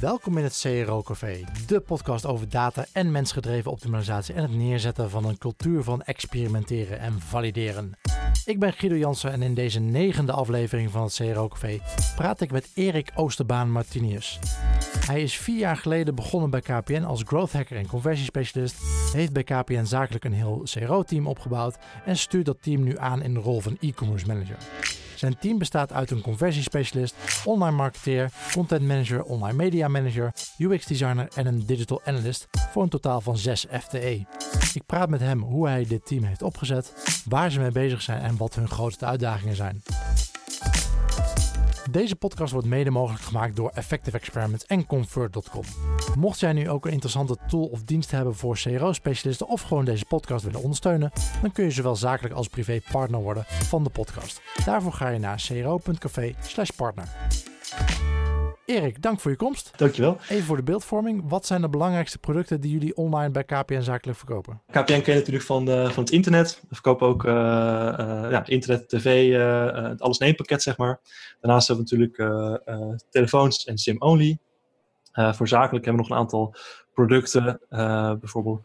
Welkom in het CRO Café, de podcast over data en mensgedreven optimalisatie en het neerzetten van een cultuur van experimenteren en valideren. Ik ben Guido Jansen en in deze 9e aflevering van het CRO Café praat ik met Erik Oosterbaan Martinius. Hij is 4 jaar geleden begonnen bij KPN als growth hacker en conversiespecialist, heeft bij KPN zakelijk een heel CRO-team opgebouwd en stuurt dat team nu aan in de rol van e-commerce manager. Zijn team bestaat uit een conversiespecialist, online marketeer, content manager, online media manager, UX designer en een digital analyst voor een totaal van 6 FTE. Ik praat met hem hoe hij dit team heeft opgezet, waar ze mee bezig zijn en wat hun grootste uitdagingen zijn. Deze podcast wordt mede mogelijk gemaakt door Effective Experiments en Comfort.com. Mocht jij nu ook een interessante tool of dienst hebben voor CRO-specialisten of gewoon deze podcast willen ondersteunen, dan kun je zowel zakelijk als privé partner worden van de podcast. Daarvoor ga je naar cro.café/partner. Erik, dank voor je komst. Dankjewel. Even voor de beeldvorming. Wat zijn de belangrijkste producten die jullie online bij KPN zakelijk verkopen? KPN ken je natuurlijk van het internet. We verkopen ook internet, tv, het alles-in-één pakket, zeg maar. Daarnaast hebben we natuurlijk telefoons en SIM-only. Voor zakelijk hebben we nog een aantal producten. Bijvoorbeeld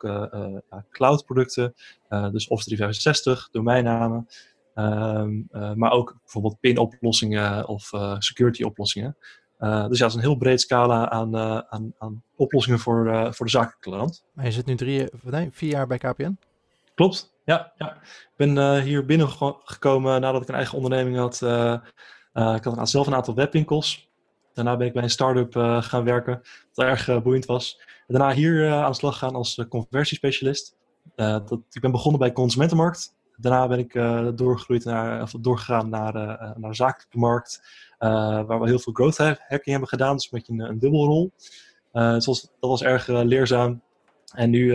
cloud producten. Dus Office 365, domeinnamen. Maar ook bijvoorbeeld PIN-oplossingen of security-oplossingen. Dus ja, dat is een heel breed scala aan oplossingen voor de zakelijke klant. Maar je zit nu 4 jaar bij KPN? Klopt, ja. Ik ben hier binnengekomen nadat ik een eigen onderneming had. Ik had zelf een aantal webwinkels. Daarna ben ik bij een start-up gaan werken, wat erg boeiend was. En daarna hier aan de slag gaan als conversiespecialist. Ik ben begonnen bij Consumentenmarkt. Daarna ben ik doorgegaan naar de zakelijke markt, waar we heel veel growth hacking hebben gedaan. Dus een beetje een dubbelrol. Dat was erg leerzaam. En nu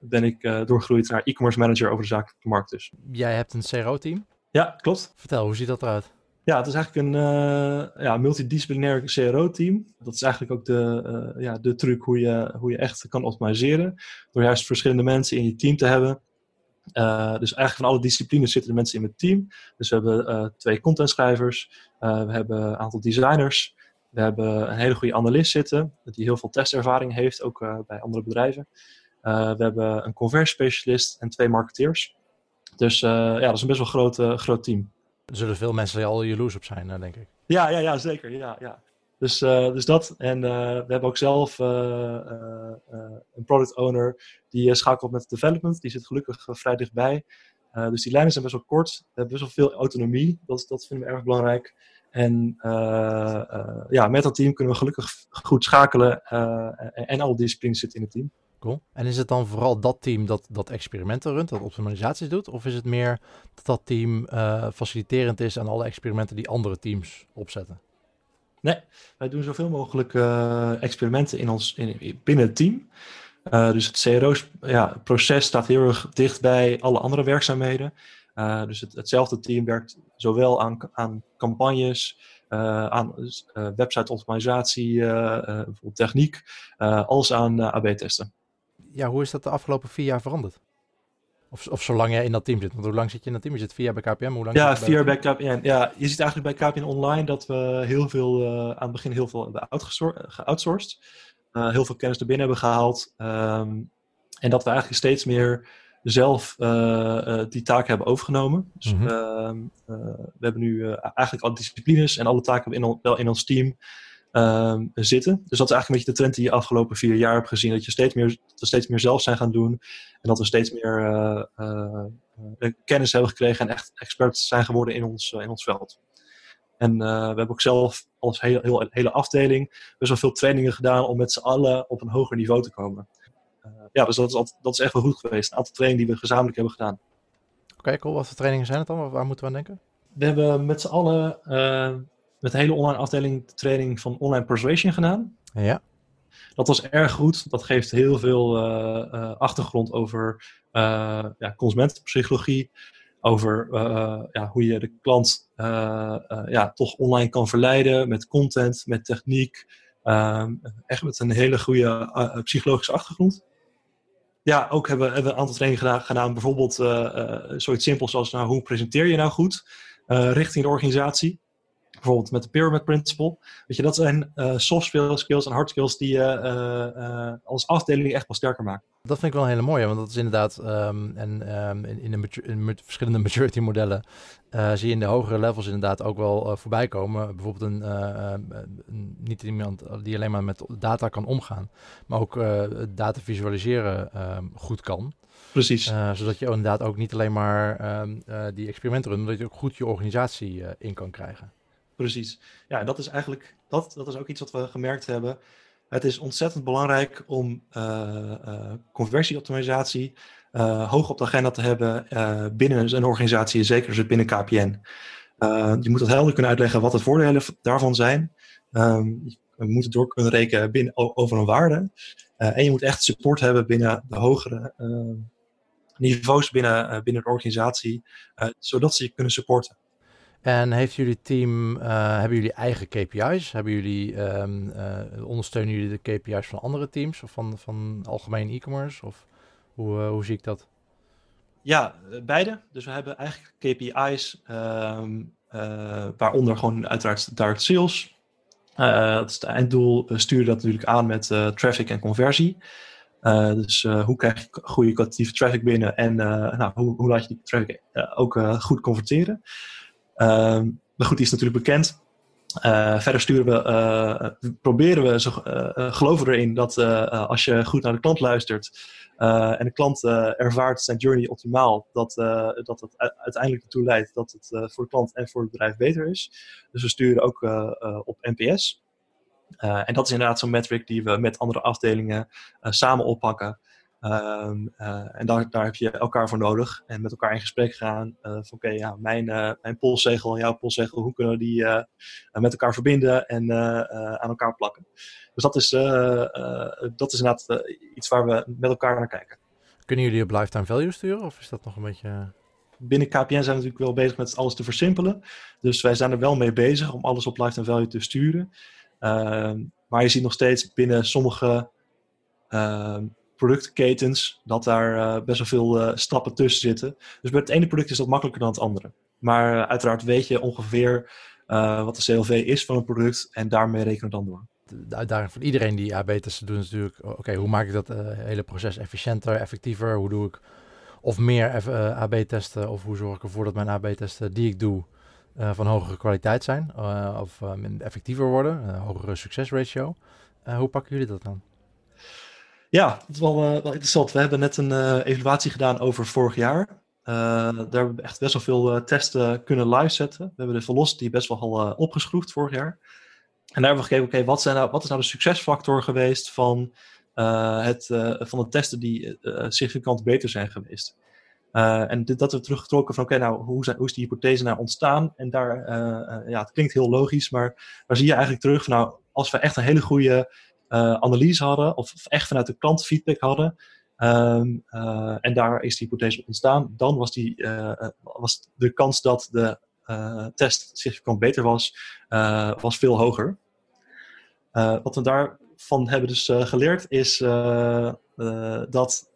ben ik doorgegroeid naar e-commerce manager over de zakelijke markt dus. Jij hebt een CRO-team? Ja, klopt. Vertel, hoe ziet dat eruit? Ja, het is eigenlijk een multidisciplinair CRO-team. Dat is eigenlijk ook de truc hoe je echt kan optimaliseren. Door juist verschillende mensen in je team te hebben. Dus eigenlijk van alle disciplines zitten de mensen in het team. Dus we hebben 2 contentschrijvers, we hebben een aantal designers, we hebben een hele goede analist zitten, die heel veel testervaring heeft, ook bij andere bedrijven. We hebben een conversiespecialist en 2 marketeers. Dus dat is een best wel groot team. Er zullen veel mensen al jaloers op zijn, denk ik. Ja, zeker. Ja. Dus dat. En we hebben ook zelf een product owner die schakelt met development. Die zit gelukkig vrij dichtbij. Dus die lijnen zijn best wel kort. We hebben best wel veel autonomie. Dat vinden we erg belangrijk. En met dat team kunnen we gelukkig goed schakelen. En alle disciplines zitten in het team. Cool. En is het dan vooral dat team dat experimenten runt, dat optimalisaties doet? Of is het meer dat team faciliterend is aan alle experimenten die andere teams opzetten? Nee, wij doen zoveel mogelijk experimenten binnen het team. Dus het CRO-proces staat heel erg dicht bij alle andere werkzaamheden. Dus hetzelfde team werkt zowel aan campagnes, aan website-optimalisatie, bijvoorbeeld techniek, als aan AB-testen. Ja, hoe is dat de afgelopen 4 jaar veranderd? Of zolang jij in dat team zit. Want hoe lang zit je in dat team? Je zit 4 jaar bij KPN. Hoe lang zit je 4 jaar bij KPN. Ja, je ziet eigenlijk bij KPN online dat we heel veel, aan het begin heel veel hebben geoutsourced. Heel veel kennis naar binnen hebben gehaald. En dat we eigenlijk steeds meer zelf die taak hebben overgenomen. Dus we hebben nu eigenlijk alle disciplines en alle taken wel in ons team zitten. Dus dat is eigenlijk een beetje de trend die je de afgelopen 4 jaar hebt gezien. Dat we steeds meer zelf zijn gaan doen. En dat we steeds meer kennis hebben gekregen en echt experts zijn geworden in ons veld. En we hebben ook zelf als hele afdeling best wel veel trainingen gedaan om met z'n allen op een hoger niveau te komen. Dus dat is echt wel goed geweest. Een aantal trainingen die we gezamenlijk hebben gedaan. Oké, cool. Wat voor trainingen zijn het dan? Waar moeten we aan denken? We hebben met z'n allen met de hele online afdeling de training van online persuasion gedaan. Ja. Dat was erg goed. Dat geeft heel veel achtergrond over consumentenpsychologie. Over hoe je de klant toch online kan verleiden met content, met techniek. Echt met een hele goede psychologische achtergrond. Ja, ook hebben we een aantal trainingen gedaan. Bijvoorbeeld zoiets simpels als hoe presenteer je nou goed richting de organisatie. Bijvoorbeeld met de Pyramid Principle. Weet je, dat zijn soft skills en hard skills die als afdeling echt wel sterker maken. Dat vind ik wel een hele mooie, want dat is inderdaad in verschillende maturity modellen zie je in de hogere levels inderdaad ook wel voorbij komen. Bijvoorbeeld niet iemand die alleen maar met data kan omgaan, maar ook data visualiseren goed kan. Precies. Zodat je inderdaad ook niet alleen maar die experimenten runt, maar dat je ook goed je organisatie in kan krijgen. Precies. Ja, dat is eigenlijk dat is ook iets wat we gemerkt hebben. Het is ontzettend belangrijk om conversieoptimisatie hoog op de agenda te hebben binnen een organisatie, zeker dus binnen KPN. Je moet dat helder kunnen uitleggen wat de voordelen daarvan zijn. We moeten door kunnen rekenen over een waarde. En je moet echt support hebben binnen de hogere niveaus binnen de organisatie, zodat ze je kunnen supporten. En heeft jullie team, hebben jullie eigen KPI's? Hebben jullie, ondersteunen jullie de KPI's van andere teams of van algemeen e-commerce? Of hoe zie ik dat? Ja, beide. Dus we hebben eigen KPI's, waaronder gewoon uiteraard direct sales. Dat is het einddoel. We sturen dat natuurlijk aan met traffic en conversie. Dus hoe krijg je goede kwalitatieve traffic binnen en hoe laat je die traffic ook goed converteren? Maar goed, die is natuurlijk bekend. Verder geloven we erin dat als je goed naar de klant luistert en de klant ervaart zijn journey optimaal, dat het uiteindelijk ertoe leidt dat het voor de klant en voor het bedrijf beter is. Dus we sturen ook op NPS. En dat is inderdaad zo'n metric die we met andere afdelingen samen oppakken. En daar heb je elkaar voor nodig en met elkaar in gesprek gaan mijn polszegel en jouw polszegel, hoe kunnen we die met elkaar verbinden en aan elkaar plakken. Dus dat is inderdaad iets waar we met elkaar naar kijken. Kunnen jullie op lifetime value sturen of is dat nog een beetje... Binnen KPN zijn we natuurlijk wel bezig met alles te versimpelen, dus wij zijn er wel mee bezig om alles op lifetime value te sturen. Maar je ziet nog steeds binnen sommige productketens, dat daar best wel veel stappen tussen zitten. Dus bij het ene product is dat makkelijker dan het andere. Maar uiteraard weet je ongeveer wat de CLV is van een product en daarmee rekenen we dan door. De uitdaging van iedereen die AB-testen doet is natuurlijk, oké, hoe maak ik dat hele proces efficiënter, effectiever? Hoe doe ik of meer AB-testen of hoe zorg ik ervoor dat mijn AB-testen die ik doe van hogere kwaliteit zijn of effectiever worden, hogere succesratio. Hoe pakken jullie dat dan? Ja, dat is wel interessant. We hebben net een evaluatie gedaan over vorig jaar. Daar hebben we echt best wel veel testen kunnen live zetten. We hebben de velocity best wel al opgeschroefd vorig jaar. En daar hebben we gekeken, wat is nou de succesfactor geweest van de testen die significant beter zijn geweest. En dat hebben we teruggetrokken van hoe is die hypothese nou ontstaan? En daar, het klinkt heel logisch, maar daar zie je eigenlijk terug van als we echt een hele goede... analyse hadden of echt vanuit de klant feedback hadden en daar is die hypothese op ontstaan, dan was de kans dat de test significant beter was veel hoger. Wat we daarvan hebben dus geleerd is dat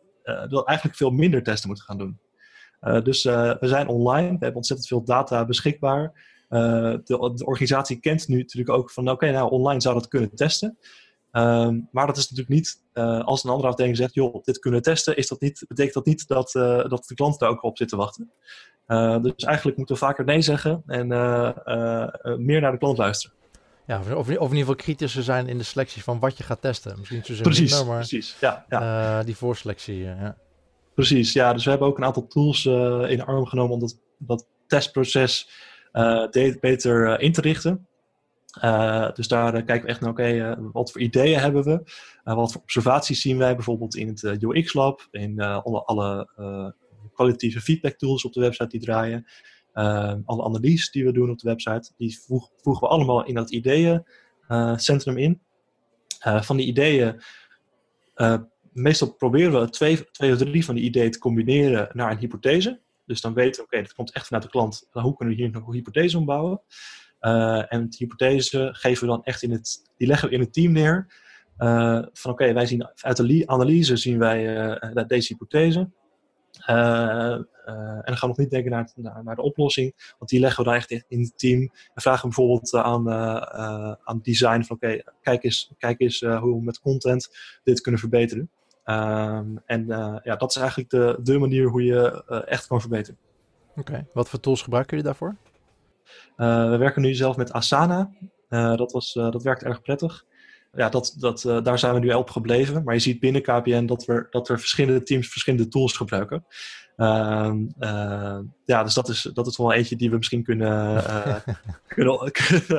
eigenlijk veel minder testen moeten gaan doen. Dus we zijn online, we hebben ontzettend veel data beschikbaar. De organisatie kent nu natuurlijk ook van online zou dat kunnen testen. Maar dat is natuurlijk niet, als een andere afdeling zegt, dit kunnen we testen, betekent dat niet dat de klant daar ook op zit te wachten. Dus eigenlijk moeten we vaker nee zeggen en meer naar de klant luisteren. Ja, of in ieder geval kritischer zijn in de selectie van wat je gaat testen. Misschien zo minder, maar precies, ja. Die voorselectie. Ja. Precies, ja. Dus we hebben ook een aantal tools in de arm genomen om dat testproces beter in te richten. Dus daar kijken we echt naar, wat voor ideeën hebben we? Wat voor observaties zien wij bijvoorbeeld in het UX-lab, in alle kwalitatieve feedback tools op de website die draaien, alle analyses die we doen op de website, die voegen we allemaal in dat ideeëncentrum in. Van die ideeën, meestal proberen we twee of drie van die ideeën te combineren naar een hypothese. Dus dan weten we, dat komt echt vanuit de klant, hoe kunnen we hier nog een hypothese ombouwen? En die hypothese geven we dan echt die leggen we in het team neer. Wij zien uit de analyse zien wij deze hypothese. En dan gaan we nog niet denken naar de oplossing. Want die leggen we dan echt in het team. En vragen we bijvoorbeeld aan het design van oké, kijk eens hoe we met content dit kunnen verbeteren. Dat is eigenlijk de manier hoe je echt kan verbeteren. Oké. Wat voor tools gebruiken jullie daarvoor? We werken nu zelf met Asana. Dat werkt erg prettig. Ja, daar zijn we nu op gebleven. Maar je ziet binnen KPN dat er verschillende teams verschillende tools gebruiken. Dus dat is wel eentje die we misschien kunnen.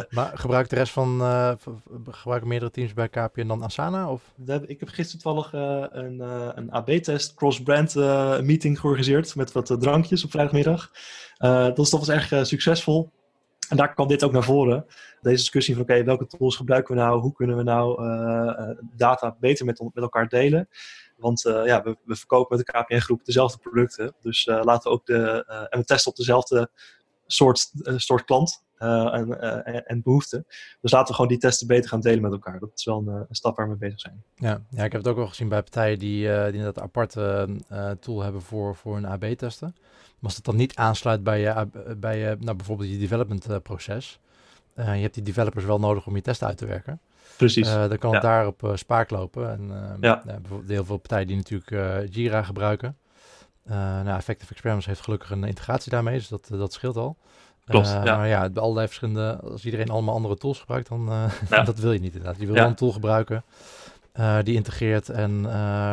Maar gebruikt de rest van... gebruiken meerdere teams bij KPN dan Asana? Of? Ik heb gisteren toevallig een AB-test, cross-brand meeting georganiseerd met wat drankjes op vrijdagmiddag. Dat was erg succesvol. En daar kwam dit ook naar voren. Deze discussie van oké, welke tools gebruiken we nou? Hoe kunnen we nou data beter met elkaar delen? Want we verkopen met de KPN-groep dezelfde producten. Dus laten we ook en we testen op dezelfde soort klant en behoeften. Dus laten we gewoon die testen beter gaan delen met elkaar. Dat is wel een stap waar we mee bezig zijn. Ja, ik heb het ook al gezien bij partijen die inderdaad een aparte tool hebben voor hun AB-testen. Maar als het dan niet aansluit bij bijvoorbeeld je development proces. Je hebt die developers wel nodig om je test uit te werken. Precies. Dan kan het daarop spaak lopen. En, bijvoorbeeld heel veel partijen die natuurlijk Jira gebruiken. Effective Experiments heeft gelukkig een integratie daarmee, dus dat scheelt al. Klopt, Maar bij allerlei verschillende, als iedereen allemaal andere tools gebruikt, dan dat wil je niet inderdaad. Je wil wel een tool gebruiken die integreert en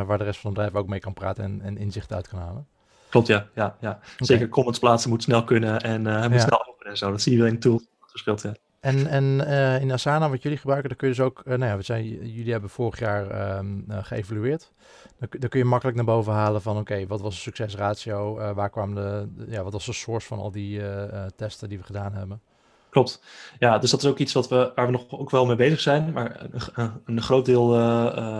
waar de rest van het bedrijf ook mee kan praten en inzichten uit kan halen. Klopt, ja. Okay. Zeker comments plaatsen moet snel kunnen en moet snel openen en zo. Dat zie je wel in de tool. Dat verschilt, ja. En in Asana, wat jullie gebruiken, dan kun je dus ook... jullie hebben vorig jaar geëvalueerd. Dan kun je makkelijk naar boven halen van... oké, wat was de succesratio? Waar kwam wat was de source van al die testen die we gedaan hebben? Klopt. Ja, dus dat is ook iets waar we nog ook wel mee bezig zijn. Maar een groot deel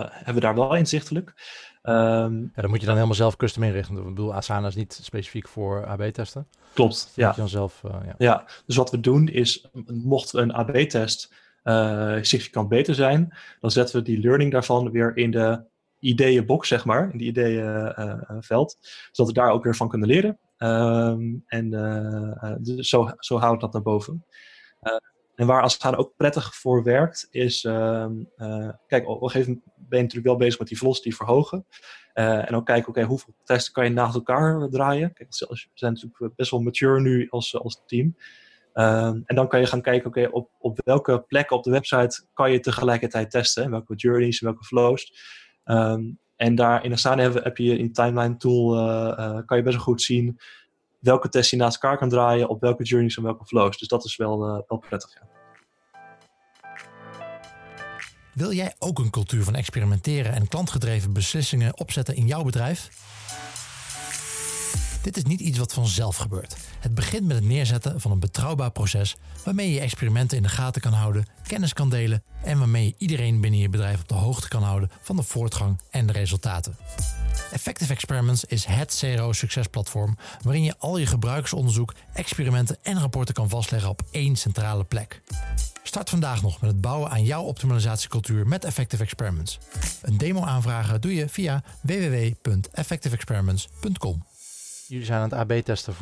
hebben we daar wel inzichtelijk. Dat moet je dan helemaal zelf custom inrichten. Ik bedoel, Asana is niet specifiek voor AB-testen. Klopt, ja. Dan zelf, dus wat we doen is, mocht een AB-test significant beter zijn, dan zetten we die learning daarvan weer in de ideeënbox, zeg maar, in die ideeënveld, zodat we daar ook weer van kunnen leren. Dus zo houden we dat naar boven. En waar Asana ook prettig voor werkt, is... kijk, op een gegeven moment ben je natuurlijk wel bezig met die velocity verhogen. En ook kijken, oké, hoeveel testen kan je naast elkaar draaien? Kijk, we zijn natuurlijk best wel mature nu als team. En dan kan je gaan kijken, oké, op welke plekken op de website kan je tegelijkertijd testen? En welke journeys en welke flows? En daar in Asana heb je in timeline tool... kan je best wel goed zien welke tests je naast elkaar kan draaien, op welke journeys en welke flows. Dus dat is wel prettig, ja. Wil jij ook een cultuur van experimenteren en klantgedreven beslissingen opzetten in jouw bedrijf? Dit is niet iets wat vanzelf gebeurt. Het begint met het neerzetten van een betrouwbaar proces waarmee je experimenten in de gaten kan houden, kennis kan delen en waarmee je iedereen binnen je bedrijf op de hoogte kan houden van de voortgang en de resultaten. Effective Experiments is het CRO-succesplatform waarin je al je gebruiksonderzoek, experimenten en rapporten kan vastleggen op één centrale plek. Start vandaag nog met het bouwen aan jouw optimalisatiecultuur met Effective Experiments. Een demo aanvragen doe je via www.effectiveexperiments.com. Jullie zijn aan het AB-testen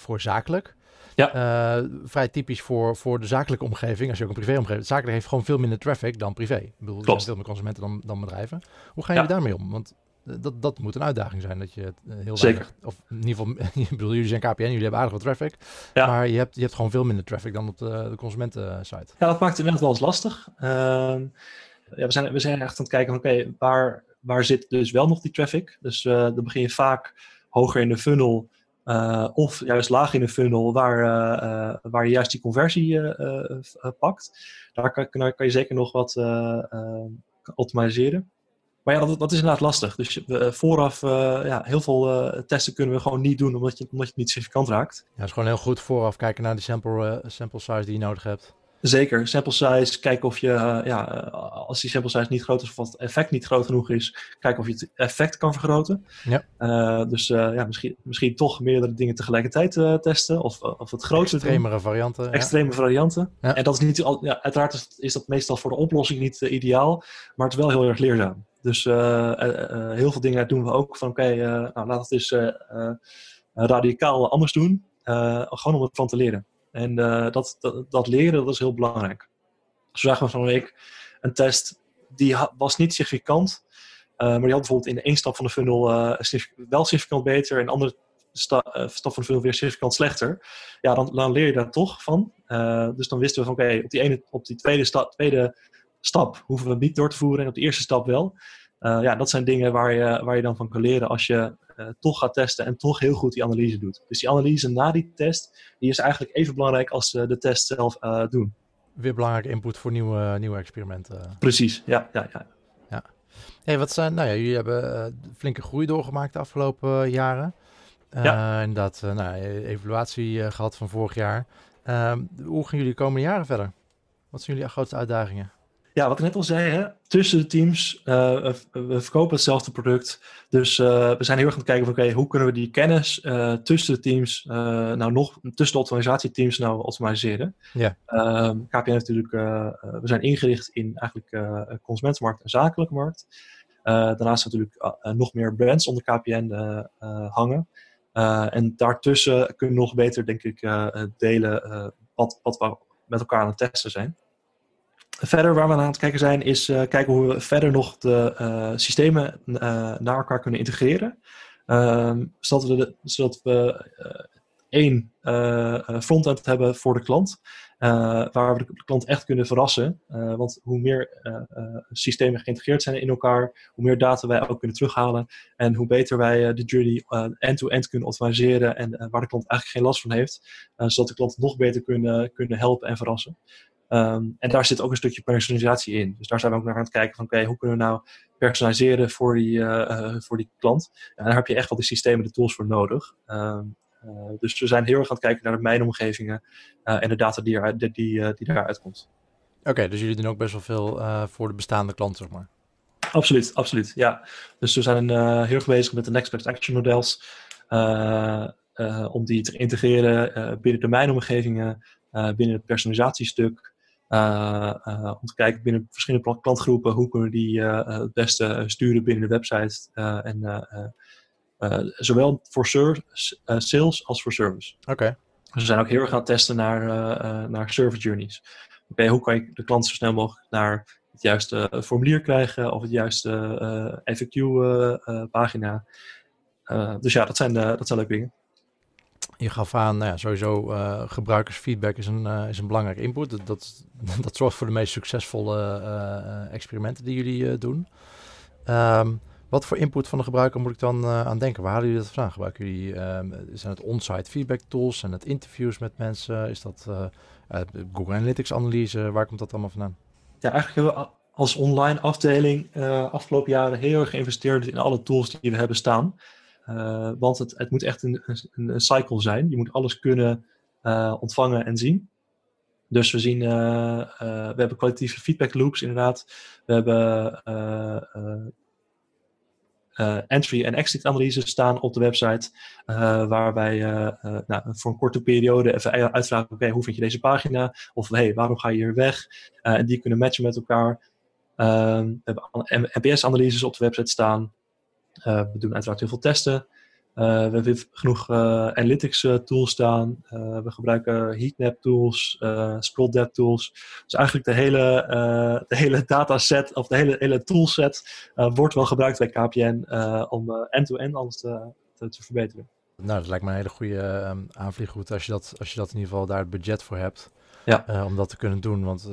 voor zakelijk. Ja. Vrij typisch voor de zakelijke omgeving. Als je ook een privéomgeving... Zakelijk heeft gewoon veel minder traffic dan privé. Ik bedoel, er zijn veel meer consumenten dan bedrijven. Hoe gaan jullie daarmee om? Want dat moet een uitdaging zijn. Dat je heel weinig... Of in ieder geval... Ik bedoel, jullie zijn KPN, jullie hebben aardig wat traffic. Ja. Maar je hebt gewoon veel minder traffic dan op de consumentensite. Ja, dat maakt het inderdaad wel eens lastig. We zijn echt aan het kijken van... Oké, waar zit dus wel nog die traffic? Dus dan begin je vaak... hoger in de funnel of juist laag in de funnel waar je juist die conversie pakt. Daar kan je zeker nog wat optimaliseren. Maar ja, dat is inderdaad lastig. Dus vooraf, heel veel testen kunnen we gewoon niet doen omdat je het niet significant raakt. Ja, dat is gewoon heel goed vooraf kijken naar die sample size die je nodig hebt. Zeker, sample size, kijken of je, als die sample size niet groot is of het effect niet groot genoeg is, kijken of je het effect kan vergroten. Ja. Misschien toch meerdere dingen tegelijkertijd testen of het grootste extremere varianten. Ja. En dat is niet, uiteraard is dat meestal voor de oplossing niet ideaal, maar het is wel heel erg leerzaam. Dus heel veel dingen doen we ook van oké, laat het eens radicaal anders doen, gewoon om het van te leren. En dat leren, dat is heel belangrijk. Zo zagen we van een week een test, die was niet significant. Maar die had bijvoorbeeld in één stap van de funnel wel significant beter. En de andere stap van de funnel weer significant slechter. Ja, dan leer je daar toch van. Dus dan wisten we van oké, op die tweede stap hoeven we hem niet door te voeren. En op de eerste stap wel. Dat zijn dingen waar je dan van kan leren als je toch gaat testen en toch heel goed die analyse doet. Dus die analyse na die test, die is eigenlijk even belangrijk als de test zelf doen. Weer belangrijke input voor nieuwe experimenten. Precies, ja. Hey, wat zijn, jullie hebben flinke groei doorgemaakt de afgelopen jaren. Inderdaad, evaluatie gehad van vorig jaar. Hoe gaan jullie de komende jaren verder? Wat zijn jullie grootste uitdagingen? Ja, wat ik net al zei, hè? Tussen de teams, we verkopen hetzelfde product. Dus we zijn heel erg aan het kijken van oké, hoe kunnen we die kennis tussen de teams, tussen de optimalisatieteams optimaliseren. Ja. KPN heeft natuurlijk, we zijn ingericht in eigenlijk consumentenmarkt en zakelijke markt. Daarnaast natuurlijk nog meer brands onder KPN hangen. En daartussen kunnen we nog beter, denk ik, delen wat we met elkaar aan het testen zijn. Verder waar we aan het kijken zijn is kijken hoe we verder nog de systemen naar elkaar kunnen integreren. Zodat we één frontend hebben voor de klant. Waar we de klant echt kunnen verrassen. Want hoe meer systemen geïntegreerd zijn in elkaar, hoe meer data wij ook kunnen terughalen. En hoe beter wij de journey end-to-end kunnen optimaliseren. En waar de klant eigenlijk geen last van heeft. Zodat de klant nog beter kunnen helpen en verrassen. En daar zit ook een stukje personalisatie in. Dus daar zijn we ook naar aan het kijken van oké, hoe kunnen we nou personaliseren voor die klant? En daar heb je echt wel de systemen, de tools voor nodig. Dus we zijn heel erg aan het kijken naar de mijnomgevingen en de data die daaruit komt. Oké, dus jullie doen ook best wel veel voor de bestaande klant, zeg maar. Absoluut, ja. Dus we zijn heel erg bezig met de next best action models. Om die te integreren binnen de mijnomgevingen, binnen het personalisatiestuk. Om te kijken binnen verschillende klantgroepen, hoe kunnen we die het beste sturen binnen de website. Zowel voor sales als voor service. Oké. Dus we zijn ook heel erg aan het testen naar service journeys. Oké, hoe kan ik de klant zo snel mogelijk naar het juiste formulier krijgen of het juiste FAQ pagina. Dat zijn leuke dingen. Je gaf aan, gebruikersfeedback is een belangrijk input. Dat zorgt voor de meest succesvolle experimenten die jullie doen. Wat voor input van de gebruiker moet ik dan aan denken? Waar halen jullie dat vandaan? Gebruiken jullie, zijn het on-site feedback tools? Zijn het interviews met mensen? Is dat Google Analytics analyse? Waar komt dat allemaal vandaan? Ja, eigenlijk hebben we als online afdeling afgelopen jaren heel erg geïnvesteerd in alle tools die we hebben staan. Want het moet echt een cycle zijn. Je moet alles kunnen ontvangen en zien. Dus we zien, we hebben kwalitatieve feedback loops inderdaad. We hebben entry- en exit-analyses staan op de website. Waar wij voor een korte periode even uitvragen, hoe vind je deze pagina? Of waarom ga je hier weg? En die kunnen matchen met elkaar. We hebben NPS-analyses op de website staan. We doen uiteraard heel veel testen. We hebben genoeg analytics tools staan. We gebruiken heatmap tools, scroll depth tools. Dus eigenlijk de hele dataset of de hele toolset wordt wel gebruikt bij KPN om end-to-end alles te verbeteren. Nou, dat lijkt me een hele goede aanvliegroute als je dat in ieder geval daar het budget voor hebt. Ja. Om dat te kunnen doen. Want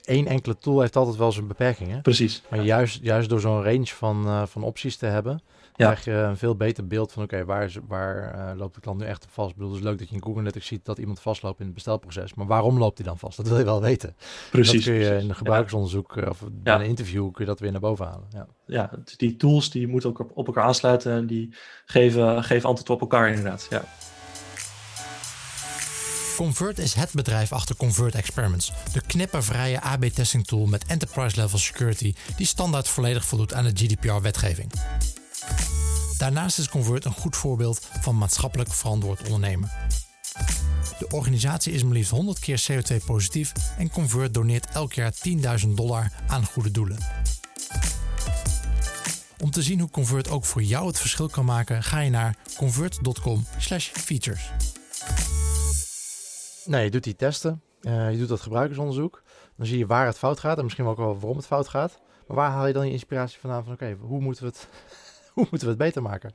Eén enkele tool heeft altijd wel zijn beperkingen. Precies. Maar juist door zo'n range van opties te hebben, krijg je een veel beter beeld van waar loopt de klant nu echt op vast. Ik bedoel, het is leuk dat je in Google Analytics ziet dat iemand vastloopt in het bestelproces. Maar waarom loopt hij dan vast? Dat wil je wel weten. Precies. Dat kun je in een gebruikersonderzoek of in een interview kun je dat weer naar boven halen. Ja, die tools die moeten ook op elkaar aansluiten en die geven antwoord op elkaar inderdaad. Ja. Convert is het bedrijf achter Convert Experiments, de knippervrije AB-testing tool met enterprise-level security die standaard volledig voldoet aan de GDPR-wetgeving. Daarnaast is Convert een goed voorbeeld van maatschappelijk verantwoord ondernemen. De organisatie is maar liefst 100 keer CO2-positief en Convert doneert elk jaar $10.000 aan goede doelen. Om te zien hoe Convert ook voor jou het verschil kan maken, ga je naar Convert.com/features. Nou, je doet die testen, je doet dat gebruikersonderzoek. Dan zie je waar het fout gaat en misschien ook wel waarom het fout gaat. Maar waar haal je dan je inspiratie vandaan van oké, hoe moeten we het beter maken?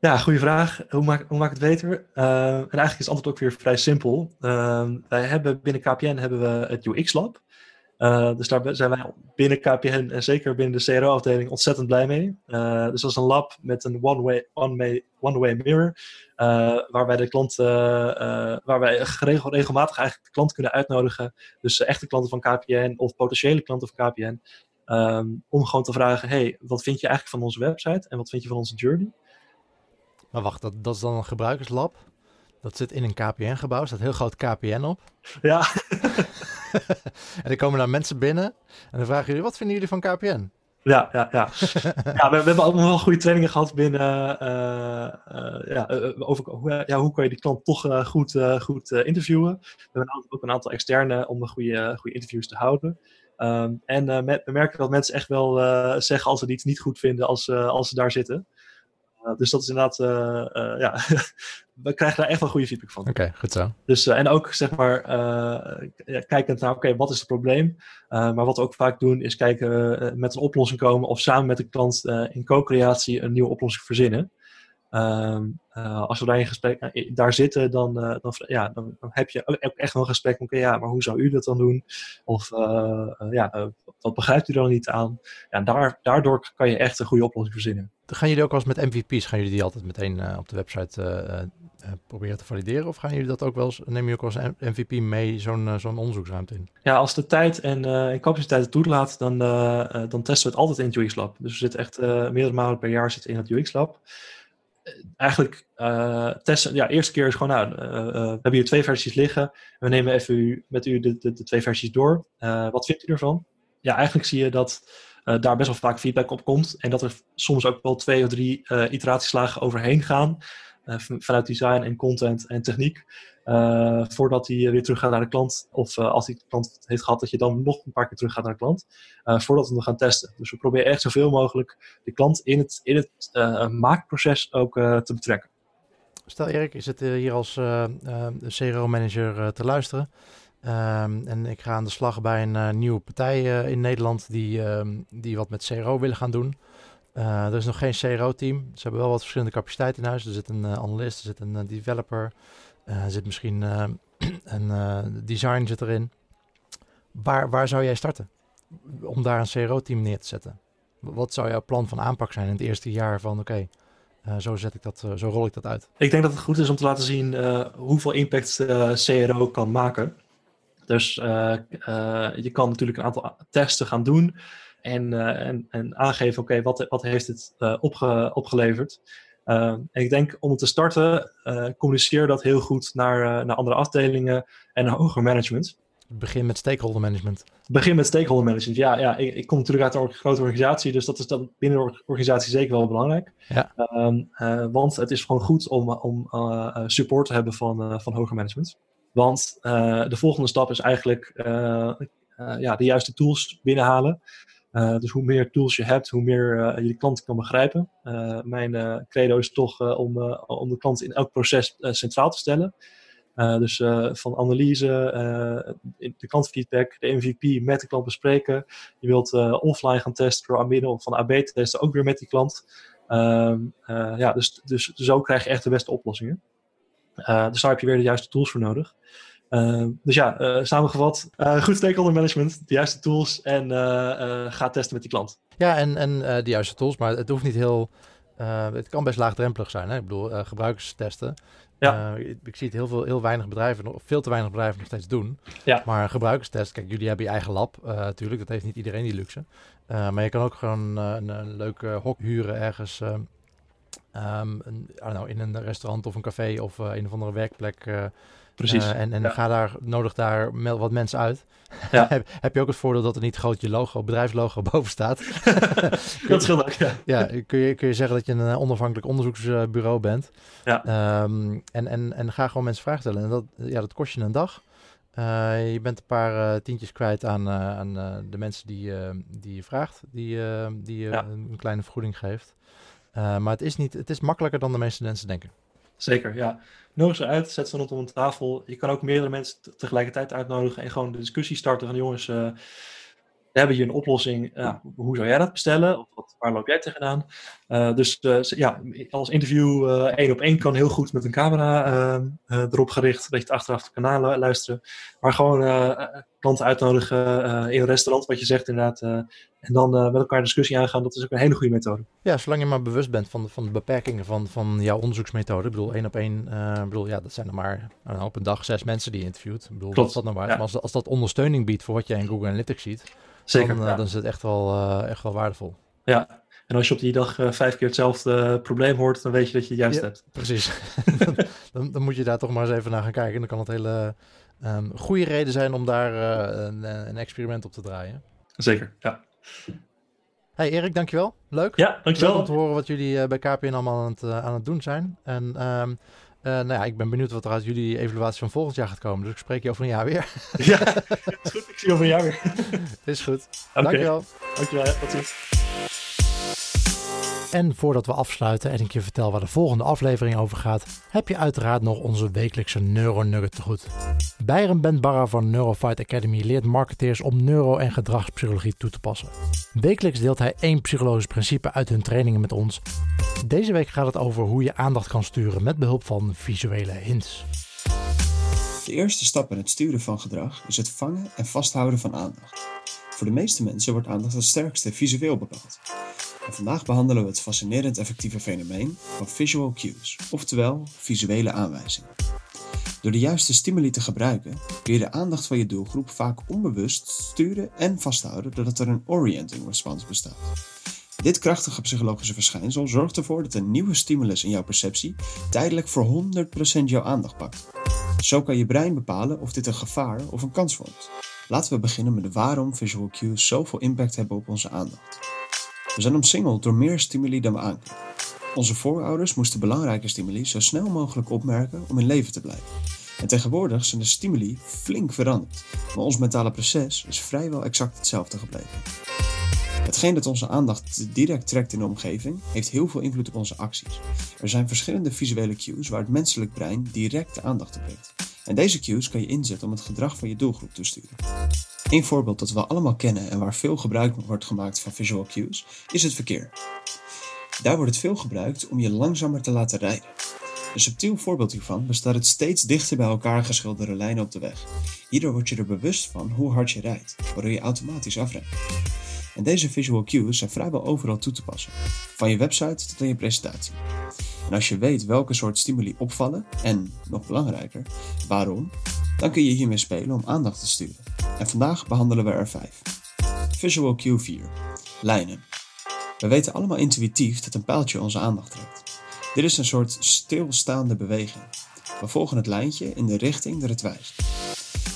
Ja, goede vraag. Hoe maak ik het beter? En eigenlijk is het antwoord ook weer vrij simpel. Wij hebben binnen KPN het UX Lab. Dus daar zijn wij binnen KPN en zeker binnen de CRO-afdeling ontzettend blij mee. Dus dat is een lab met een one-way mirror. Waar wij regelmatig eigenlijk de klant kunnen uitnodigen. Dus echte klanten van KPN of potentiële klanten van KPN. Om gewoon te vragen, wat vind je eigenlijk van onze website? En wat vind je van onze journey? Maar wacht, dat is dan een gebruikerslab. Dat zit in een KPN-gebouw. Er staat heel groot KPN op. Ja. En dan komen daar mensen binnen. En dan vragen jullie, wat vinden jullie van KPN? Ja. Ja, we hebben allemaal wel goede trainingen gehad binnen... Hoe kan je die klant toch goed interviewen? We hebben ook een aantal externe om de goede interviews te houden. We merken dat mensen echt wel zeggen als ze iets niet goed vinden als ze daar zitten. Dus dat is inderdaad, we krijgen daar echt wel goede feedback van. Oké, goed zo. Dus, en ook, zeg maar, kijkend naar, wat is het probleem? Maar wat we ook vaak doen, is kijken met een oplossing komen of samen met de klant in co-creatie een nieuwe oplossing verzinnen. Als we daar in gesprek daar zitten, dan heb je ook echt wel een gesprek van, maar hoe zou u dat dan doen? Of wat begrijpt u dan niet aan? Ja, daardoor kan je echt een goede oplossing verzinnen. Gaan jullie ook wel eens met MVP's, gaan jullie die altijd meteen op de website proberen te valideren? Of gaan jullie dat ook wel eens, neem je ook wel eens MVP mee zo'n onderzoeksruimte in? Ja, als de tijd en capaciteit het toelaat, dan testen we het altijd in het UX Lab. Dus we zitten echt meerdere malen per jaar in het UX Lab. Eigenlijk testen, eerste keer is gewoon, we hebben hier 2 versies liggen. We nemen even met u de 2 versies door. Wat vindt u ervan? Ja, eigenlijk zie je dat daar best wel vaak feedback op komt. En dat er soms ook wel 2 of 3 iteratieslagen overheen gaan. Vanuit design en content en techniek. Voordat hij weer terug gaat naar de klant. Of als hij de klant heeft gehad, dat je dan nog een paar keer terug gaat naar de klant. Voordat we hem gaan testen. Dus we proberen echt zoveel mogelijk de klant in het maakproces ook te betrekken. Stel Erik, ik zit hier als CRO-manager te luisteren. En ik ga aan de slag bij een nieuwe partij in Nederland die wat met CRO willen gaan doen. Er is nog geen CRO-team. Ze hebben wel wat verschillende capaciteiten in huis. Er zit een analist, er zit een developer, er zit misschien een design zit erin. Waar zou jij starten om daar een CRO-team neer te zetten? Wat zou jouw plan van aanpak zijn in het eerste jaar van zo rol ik dat uit? Ik denk dat het goed is om te laten zien hoeveel impact CRO kan maken. Dus je kan natuurlijk een aantal testen gaan doen en aangeven, wat heeft het opgeleverd. En ik denk om het te starten, communiceer dat heel goed naar andere afdelingen en naar hoger management. Begin met stakeholder management. Ja. Ik kom natuurlijk uit een grote organisatie, dus dat is dan binnen de organisatie zeker wel belangrijk. Ja. Want het is gewoon goed om support te hebben van hoger management. Want de volgende stap is eigenlijk de juiste tools binnenhalen. Dus hoe meer tools je hebt, hoe meer je de klant kan begrijpen. Mijn credo is toch om de klant in elk proces centraal te stellen. Dus van analyse, de klantfeedback, de MVP met de klant bespreken. Je wilt offline gaan testen door middel van AB te testen, ook weer met die klant. Dus zo krijg je echt de beste oplossingen. Dus daar heb je weer de juiste tools voor nodig. Samengevat, goed stakeholder management, de juiste tools en ga testen met die klant. Ja, en de juiste tools, maar het hoeft niet heel... het kan best laagdrempelig zijn, hè? Ik bedoel, gebruikerstesten. Ja. Ik zie het heel weinig bedrijven, of veel te weinig bedrijven nog steeds doen. Ja. Maar gebruikerstest, kijk, jullie hebben je eigen lab natuurlijk. Dat heeft niet iedereen die luxe. Maar je kan ook gewoon een leuk hok huren ergens in een restaurant of een café of een of andere werkplek. Precies. Nodig daar wat mensen uit. Ja. Heb je ook het voordeel dat er niet groot je logo, bedrijfslogo boven staat? Dat scheelt ook, ja. Ja, kun je zeggen dat je een onafhankelijk onderzoeksbureau bent. Ja. En ga gewoon mensen vragen stellen. En dat kost je een dag. Je bent een paar tientjes kwijt aan de mensen die je vraagt. Die een kleine vergoeding geeft. Maar het is makkelijker dan de meeste mensen denken. Zeker, ja. Nodig ze uit, zet ze dan op een tafel. Je kan ook meerdere mensen tegelijkertijd uitnodigen en gewoon de discussie starten van jongens, we hebben hier een oplossing. Hoe zou jij dat bestellen? Of waar loop jij tegenaan? Als interview 1-op-1 kan heel goed met een camera erop gericht. Een beetje achteraf de kanalen luisteren. Maar gewoon klanten uitnodigen in een restaurant, wat je zegt inderdaad. En dan met elkaar een discussie aangaan. Dat is ook een hele goede methode. Ja, zolang je maar bewust bent van de beperkingen van jouw onderzoeksmethode. Ik bedoel, 1-op-1, dat zijn er maar op een dag 6 mensen die je interviewt. Ik bedoel, wat is dat nou waard? Ja. Maar als dat ondersteuning biedt voor wat jij in Google Analytics ziet... Zeker, dan is het echt wel waardevol. Ja, en als je op die dag 5 keer hetzelfde probleem hoort, dan weet je dat je het juist hebt. Precies. dan moet je daar toch maar eens even naar gaan kijken. En dan kan het hele goede reden zijn om daar een experiment op te draaien. Zeker, ja. Hey Erik, dankjewel. Leuk. Ja, dankjewel. Leuk om te horen wat jullie bij KPN allemaal aan het doen zijn. En... ik ben benieuwd wat er uit jullie evaluatie van volgend jaar gaat komen. Dus ik spreek je over een jaar weer. Ja, het is goed. Ik zie je over een jaar weer. Het is goed. Okay. Dankjewel. Dankjewel. Tot ziens. En voordat we afsluiten en ik je vertel waar de volgende aflevering over gaat, heb je uiteraard nog onze wekelijkse neuronugget te goed. Bijrem Benbara van Neurofight Academy leert marketeers om neuro- en gedragspsychologie toe te passen. Wekelijks deelt hij 1 psychologisch principe uit hun trainingen met ons. Deze week gaat het over hoe je aandacht kan sturen met behulp van visuele hints. De eerste stap in het sturen van gedrag is het vangen en vasthouden van aandacht. Voor de meeste mensen wordt aandacht het sterkste visueel bepaald. En vandaag behandelen we het fascinerend effectieve fenomeen van visual cues, oftewel visuele aanwijzingen. Door de juiste stimuli te gebruiken, kun je de aandacht van je doelgroep vaak onbewust sturen en vasthouden doordat er een orienting response bestaat. Dit krachtige psychologische verschijnsel zorgt ervoor dat een nieuwe stimulus in jouw perceptie tijdelijk voor 100% jouw aandacht pakt. Zo kan je brein bepalen of dit een gevaar of een kans vormt. Laten we beginnen met waarom visual cues zoveel impact hebben op onze aandacht. We zijn omsingeld door meer stimuli dan we aankunnen. Onze voorouders moesten belangrijke stimuli zo snel mogelijk opmerken om in leven te blijven. En tegenwoordig zijn de stimuli flink veranderd, maar ons mentale proces is vrijwel exact hetzelfde gebleven. Hetgeen dat onze aandacht direct trekt in de omgeving, heeft heel veel invloed op onze acties. Er zijn verschillende visuele cues waar het menselijk brein direct de aandacht op trekt. En deze cues kan je inzetten om het gedrag van je doelgroep te sturen. Een voorbeeld dat we allemaal kennen en waar veel gebruik wordt gemaakt van visual cues, is het verkeer. Daar wordt het veel gebruikt om je langzamer te laten rijden. Een subtiel voorbeeld hiervan bestaat uit steeds dichter bij elkaar geschilderde lijnen op de weg. Hierdoor word je er bewust van hoe hard je rijdt, waardoor je automatisch afremt. En deze visual cues zijn vrijwel overal toe te passen, van je website tot aan je presentatie. En als je weet welke soort stimuli opvallen en, nog belangrijker, waarom, dan kun je hiermee spelen om aandacht te sturen. En vandaag behandelen we er 5. Visual cue 4. Lijnen. We weten allemaal intuïtief dat een pijltje onze aandacht trekt. Dit is een soort stilstaande beweging. We volgen het lijntje in de richting dat het wijst.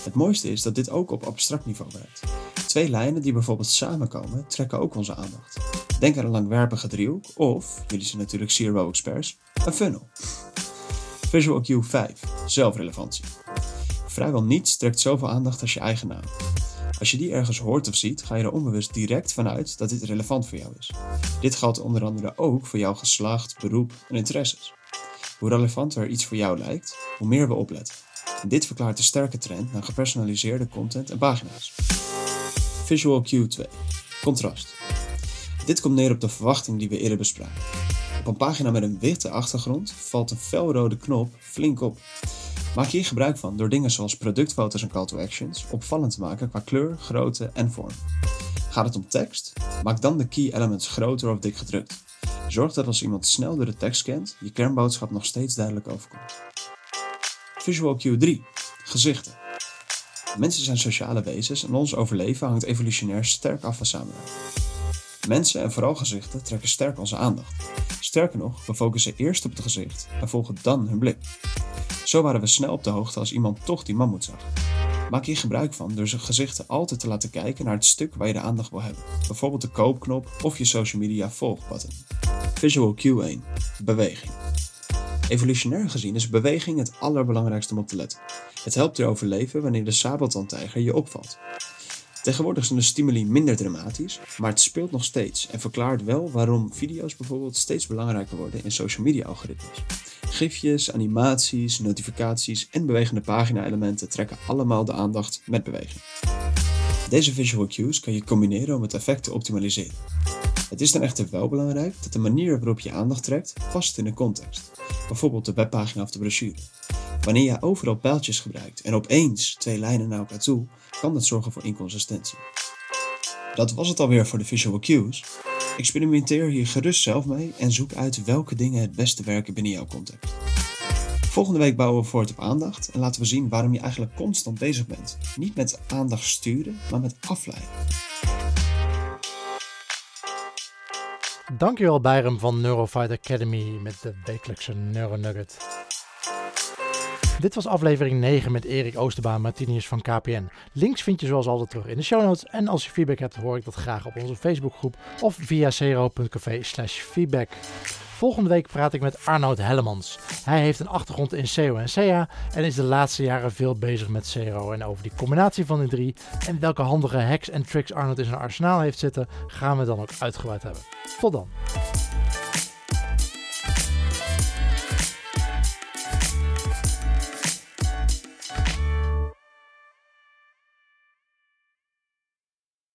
Het mooiste is dat dit ook op abstract niveau werkt. 2 lijnen die bijvoorbeeld samenkomen, trekken ook onze aandacht. Denk aan een langwerpige driehoek of, jullie zijn natuurlijk CRO experts, een funnel. Visual cue 5. Zelfrelevantie. Vrijwel niets trekt zoveel aandacht als je eigen naam. Als je die ergens hoort of ziet, ga je er onbewust direct vanuit dat dit relevant voor jou is. Dit geldt onder andere ook voor jouw geslacht, beroep en interesses. Hoe relevanter iets voor jou lijkt, hoe meer we opletten. En dit verklaart de sterke trend naar gepersonaliseerde content en pagina's. Visual cue 2. Contrast. Dit komt neer op de verwachting die we eerder bespraken. Op een pagina met een witte achtergrond valt een felrode knop flink op. Maak hier gebruik van door dingen zoals productfoto's en call to actions opvallend te maken qua kleur, grootte en vorm. Gaat het om tekst? Maak dan de key elements groter of dik gedrukt. Zorg dat als iemand snel door de tekst scant, je kernboodschap nog steeds duidelijk overkomt. Visual cue 3. Gezichten. Mensen zijn sociale wezens en ons overleven hangt evolutionair sterk af van samenwerking. Mensen en vooral gezichten trekken sterk onze aandacht. Sterker nog, we focussen eerst op het gezicht en volgen dan hun blik. Zo waren we snel op de hoogte als iemand toch die mammoet zag. Maak hier gebruik van door zijn gezichten altijd te laten kijken naar het stuk waar je de aandacht wil hebben. Bijvoorbeeld de koopknop of je social media volgbutton. Visual cue 1. Beweging. Evolutionair gezien is beweging het allerbelangrijkste om op te letten. Het helpt je overleven wanneer de sabeltandtijger je opvalt. Tegenwoordig zijn de stimuli minder dramatisch, maar het speelt nog steeds en verklaart wel waarom video's bijvoorbeeld steeds belangrijker worden in social media algoritmes. Gifjes, animaties, notificaties en bewegende pagina-elementen trekken allemaal de aandacht met beweging. Deze visual cues kan je combineren om het effect te optimaliseren. Het is dan echter wel belangrijk dat de manier waarop je aandacht trekt past in de context, bijvoorbeeld de webpagina of de brochure. Wanneer je overal pijltjes gebruikt en opeens 2 lijnen naar elkaar toe, kan dat zorgen voor inconsistentie. Dat was het alweer voor de visual cues. Experimenteer hier gerust zelf mee en zoek uit welke dingen het beste werken binnen jouw context. Volgende week bouwen we voort op aandacht en laten we zien waarom je eigenlijk constant bezig bent. Niet met aandacht sturen, maar met afleiden. Dankjewel Bijrem van Neurofight Academy met de wekelijkse Neuronugget. Dit was aflevering 9 met Erik Oosterbaan Martinius van KPN. Links vind je zoals altijd terug in de show notes. En als je feedback hebt, hoor ik dat graag op onze Facebookgroep of via cro.café/feedback. Volgende week praat ik met Arnoud Hellemans. Hij heeft een achtergrond in CO en CA en is de laatste jaren veel bezig met CRO. En over die combinatie van die drie en welke handige hacks en tricks Arnoud in zijn arsenaal heeft zitten, gaan we dan ook uitgebreid hebben. Tot dan!